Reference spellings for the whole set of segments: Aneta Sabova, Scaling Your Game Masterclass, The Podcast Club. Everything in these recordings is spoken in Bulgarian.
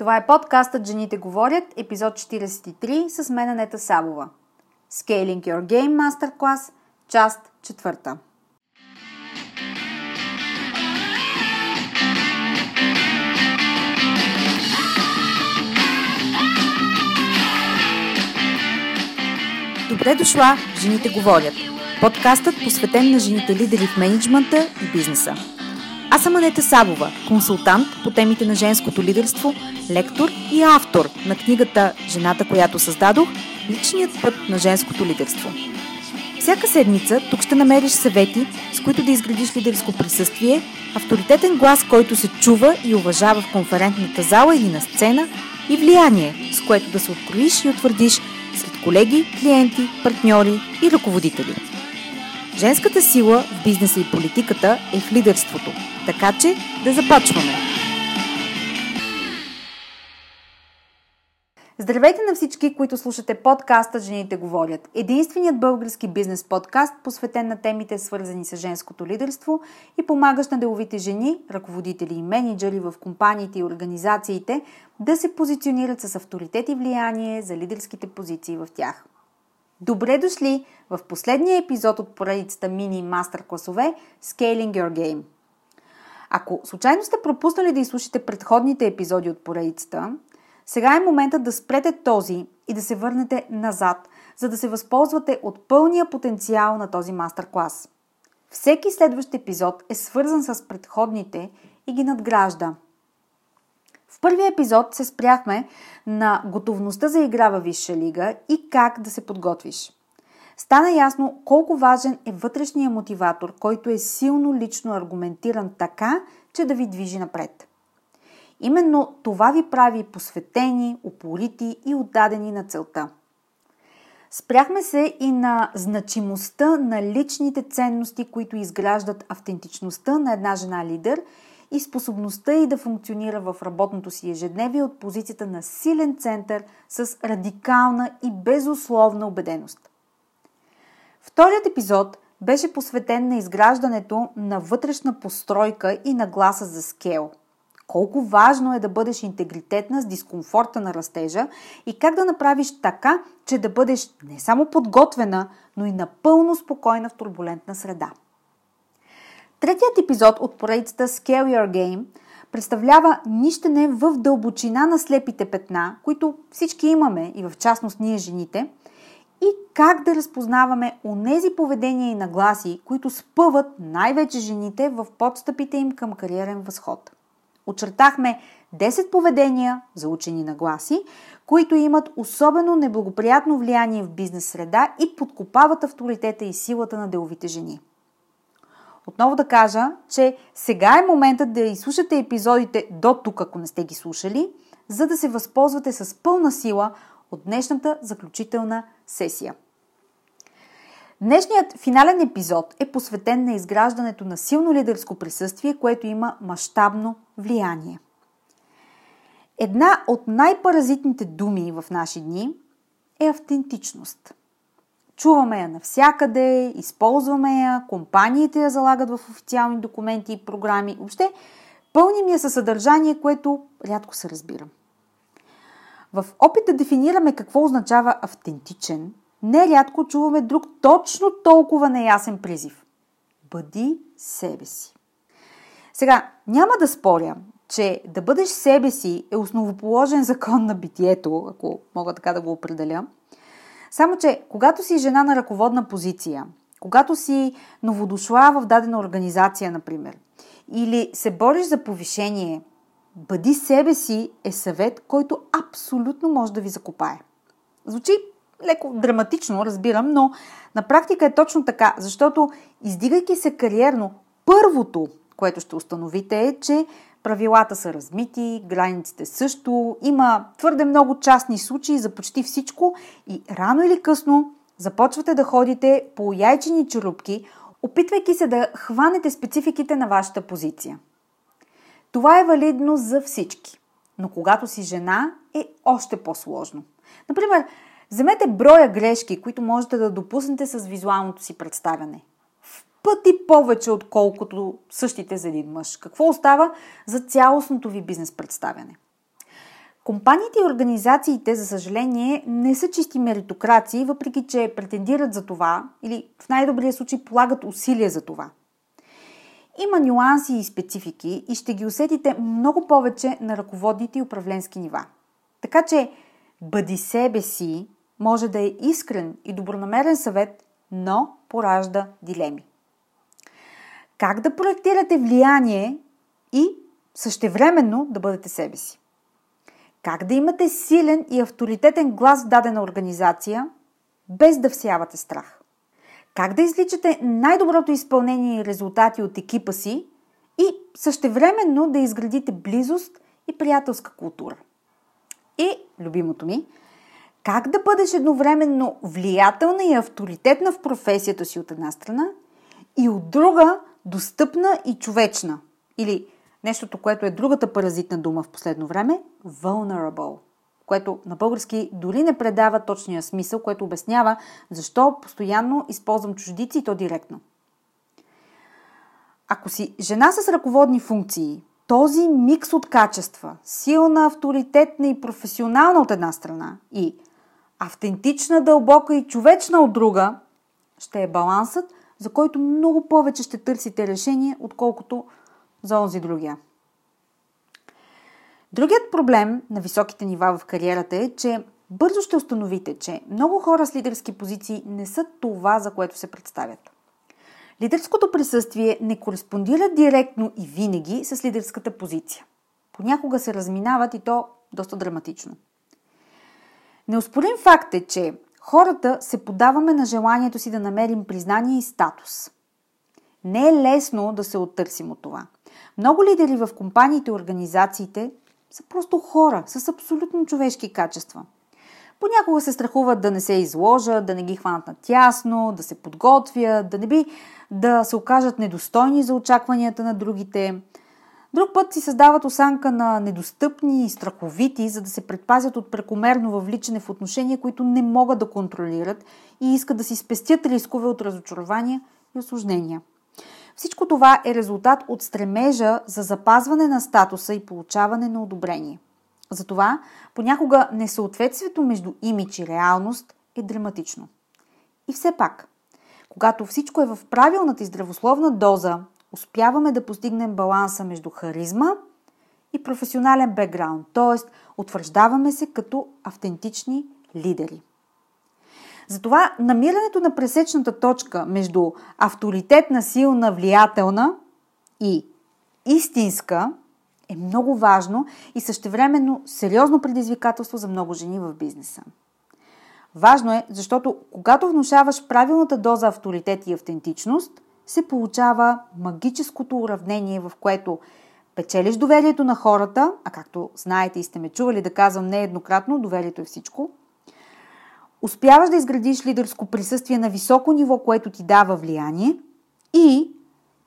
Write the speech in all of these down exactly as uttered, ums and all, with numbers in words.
Това е подкастът "Жените говорят", епизод четиридесет и три, с мен Анета Сабова. Scaling Your Game Masterclass, част четвърта. Добре дошла, "Жените говорят", подкастът посветен на жените лидери в мениджмънта и бизнеса. Аз съм Анета Сабова, консултант по темите на женското лидерство, лектор и автор на книгата "Жената, която създадох", личният път на женското лидерство. Всяка седмица тук ще намериш съвети, с които да изградиш лидерско присъствие, авторитетен глас, който се чува и уважава в конферентната зала или на сцена, и влияние, с което да се откроиш и утвърдиш сред колеги, клиенти, партньори и ръководители. Женската сила в бизнеса и политиката е в лидерството, така че да започваме! Здравейте на всички, които слушате подкаста "Жените говорят", единственият български бизнес подкаст, посветен на темите, свързани с женското лидерство и помагащ на деловите жени, ръководители и менеджери в компаниите и организациите да се позиционират с авторитет и влияние за лидерските позиции в тях. Добре дошли в последния епизод от поредицата мини мастер-класове Scaling Your Game. Ако случайно сте пропуснали да изслушате предходните епизоди от поредицата, сега е моментът да спрете този и да се върнете назад, за да се възползвате от пълния потенциал на този мастер-клас. Всеки следващ епизод е свързан с предходните и ги надгражда. В първия епизод се спряхме на готовността за игра във висша лига и как да се подготвиш. Стана ясно колко важен е вътрешният мотиватор, който е силно лично аргументиран така, че да ви движи напред. Именно това ви прави посветени, упорити и отдадени на целта. Спряхме се и на значимостта на личните ценности, които изграждат автентичността на една жена лидер и способността ѝ да функционира в работното си ежедневие от позицията на силен център с радикална и безусловна убеденост. Вторият епизод беше посветен на изграждането на вътрешна постройка и нагласа за скейл. Колко важно е да бъдеш интегритетна с дискомфорта на растежа и как да направиш така, че да бъдеш не само подготвена, но и напълно спокойна в турбулентна среда. Третият епизод от поредицата Scale Your Game представлява нищене в дълбочина на слепите петна, които всички имаме, и в частност ние жените, и как да разпознаваме онези поведения и нагласи, които спъват най-вече жените в подстъпите им към кариерен възход. Очертахме десет поведения, заучени нагласи, които имат особено неблагоприятно влияние в бизнес среда и подкопават авторитета и силата на деловите жени. Отново да кажа, че сега е моментът да изслушате епизодите до тук, ако не сте ги слушали, за да се възползвате с пълна сила от днешната заключителна сесия. Днешният финален епизод е посветен на изграждането на силно лидерско присъствие, което има мащабно влияние. Една от най-паразитните думи в наши дни е автентичност. Чуваме я навсякъде, използваме я, компаниите я залагат в официални документи и програми. Въобще, пълним я със съдържание, което рядко се разбира. В опит да дефинираме какво означава автентичен, нерядко чуваме друг точно толкова неясен призив. Бъди себе си. Сега, няма да споря, че да бъдеш себе си е основоположен закон на битието, ако мога така да го определя. Само че, когато си жена на ръководна позиция, когато си новодошла в дадена организация, например, или се бориш за повишение, бъди себе си е съвет, който абсолютно може да ви закопае. Звучи леко драматично, разбирам, но на практика е точно така, защото издигайки се кариерно, първото, което ще установите, е, че правилата са размити, границите също, има твърде много частни случаи за почти всичко и рано или късно започвате да ходите по яйчени черупки, опитвайки се да хванете спецификите на вашата позиция. Това е валидно за всички, но когато си жена е още по-сложно. Например, вземете броя грешки, които можете да допуснете с визуалното си представяне. Пъти повече, отколкото същите за един мъж. Какво остава за цялостното ви бизнес представяне? Компаниите и организациите, за съжаление, не са чисти меритокрации, въпреки че претендират за това или в най-добрия случай полагат усилия за това. Има нюанси и специфики и ще ги усетите много повече на ръководните и управленски нива. Така че бъди себе си може да е искрен и добронамерен съвет, но поражда дилеми. Как да проектирате влияние и същевременно да бъдете себе си? Как да имате силен и авторитетен глас в дадена организация, без да всявате страх? Как да изличате най-доброто изпълнение и резултати от екипа си и същевременно да изградите близост и приятелска култура? И, любимото ми, как да бъдеш едновременно влиятелна и авторитетна в професията си от една страна и от друга достъпна и човечна, или нещото, което е другата паразитна дума в последно време – vulnerable, което на български дори не предава точния смисъл, което обяснява защо постоянно използвам чуждици и то директно. Ако си жена с ръководни функции, този микс от качества – силна, авторитетна и професионална от една страна и автентична, дълбока и човечна от друга, ще е балансът, за който много повече ще търсите решение, отколкото за онзи другия. Другият проблем на високите нива в кариерата е, че бързо ще установите, че много хора с лидерски позиции не са това, за което се представят. Лидерското присъствие не кореспондира директно и винаги с лидерската позиция. Понякога се разминават и то доста драматично. Неоспорим факт е, че хората се подаваме на желанието си да намерим признание и статус. Не е лесно да се оттърсим от това. Много лидери в компаниите и организациите са просто хора с абсолютно човешки качества. Понякога се страхуват да не се изложат, да не ги хванат на тясно, да се подготвят, да не би да се окажат недостойни за очакванията на другите. Друг път си създават осанка на недостъпни и страховити, за да се предпазят от прекомерно въвличане в отношения, които не могат да контролират и искат да си спестят рискове от разочарования и осложнения. Всичко това е резултат от стремежа за запазване на статуса и получаване на одобрение. Затова понякога несъответствието между имидж и реалност е драматично. И все пак, когато всичко е в правилната и здравословна доза, успяваме да постигнем баланса между харизма и професионален бекграунд, т.е. утвърждаваме се като автентични лидери. Затова намирането на пресечната точка между авторитетна, силна, влиятелна и истинска е много важно и същевременно сериозно предизвикателство за много жени в бизнеса. Важно е, защото когато внушаваш правилната доза авторитет и автентичност, се получава магическото уравнение, в което печелиш доверието на хората, а както знаете и сте ме чували да казвам нееднократно, доверието е всичко. Успяваш да изградиш лидерско присъствие на високо ниво, което ти дава влияние и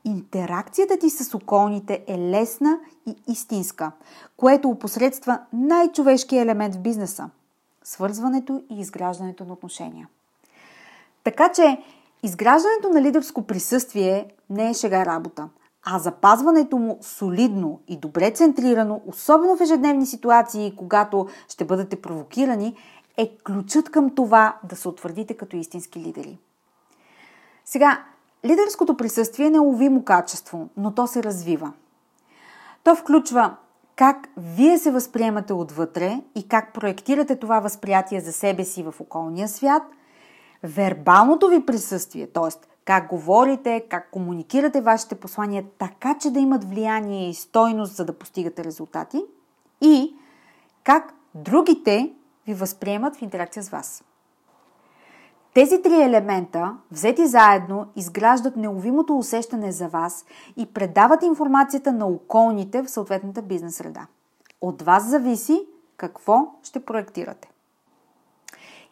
интеракцията ти с околните е лесна и истинска, което опосредства най-човешкия елемент в бизнеса – свързването и изграждането на отношения. Така че изграждането на лидерско присъствие не е шега работа, а запазването му солидно и добре центрирано, особено в ежедневни ситуации, когато ще бъдете провокирани, е ключът към това да се утвърдите като истински лидери. Сега, лидерското присъствие е неуловимо качество, но то се развива. То включва как вие се възприемате отвътре и как проектирате това възприятие за себе си в околния свят, вербалното ви присъствие, т.е. как говорите, как комуникирате вашите послания, така че да имат влияние и стойност, за да постигате резултати, и как другите ви възприемат в интеракция с вас. Тези три елемента, взети заедно, изграждат неуловимото усещане за вас и предават информацията на околните в съответната бизнес среда. От вас зависи какво ще проектирате.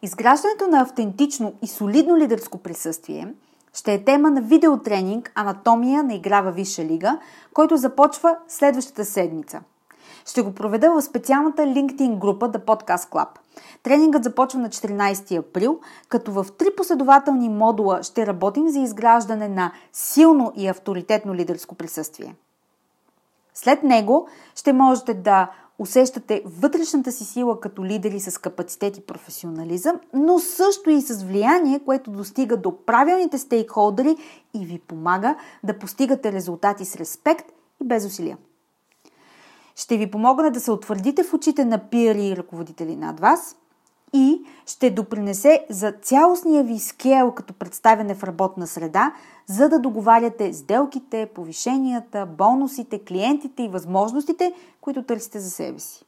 Изграждането на автентично и солидно лидерско присъствие ще е тема на видеотренинг "Анатомия на игра във висша лига", който започва следващата седмица. Ще го проведа в специалната LinkedIn група The Podcast Club. Тренингът започва на четиринайсети април, като в три последователни модула ще работим за изграждане на силно и авторитетно лидерско присъствие. След него ще можете да усещате вътрешната си сила като лидери с капацитет и професионализъм, но също и с влияние, което достига до правилните стейкхолдери и ви помага да постигате резултати с респект и без усилия. Ще ви помогне да се утвърдите в очите на пиари и ръководители над вас и ще допринесе за цялостния ви скел като представяне в работна среда, за да договаряте сделките, повишенията, бонусите, клиентите и възможностите, които търсите за себе си.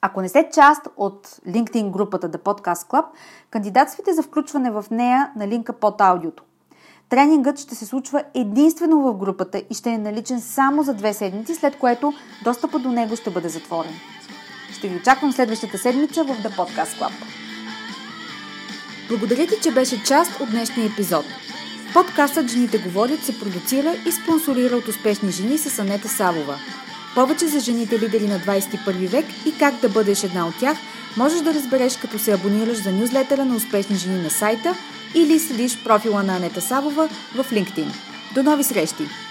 Ако не сте част от LinkedIn групата The Podcast Club, кандидатствайте за включване в нея на линка под аудиото. Тренингът ще се случва единствено в групата и ще е наличен само за две седмици, след което достъпът до него ще бъде затворен. Ще ви очаквам следващата седмица в The Podcast Club. Благодаря ти, че беше част от днешния епизод. Подкастът "Жените говорят" се продуцира и спонсорира от успешни жени с Анета Савова. Повече за жените лидери на двадесет и първи век и как да бъдеш една от тях можеш да разбереш, като се абонираш за нюзлетера на успешни жени на сайта или следиш профила на Анета Савова в LinkedIn. До нови срещи!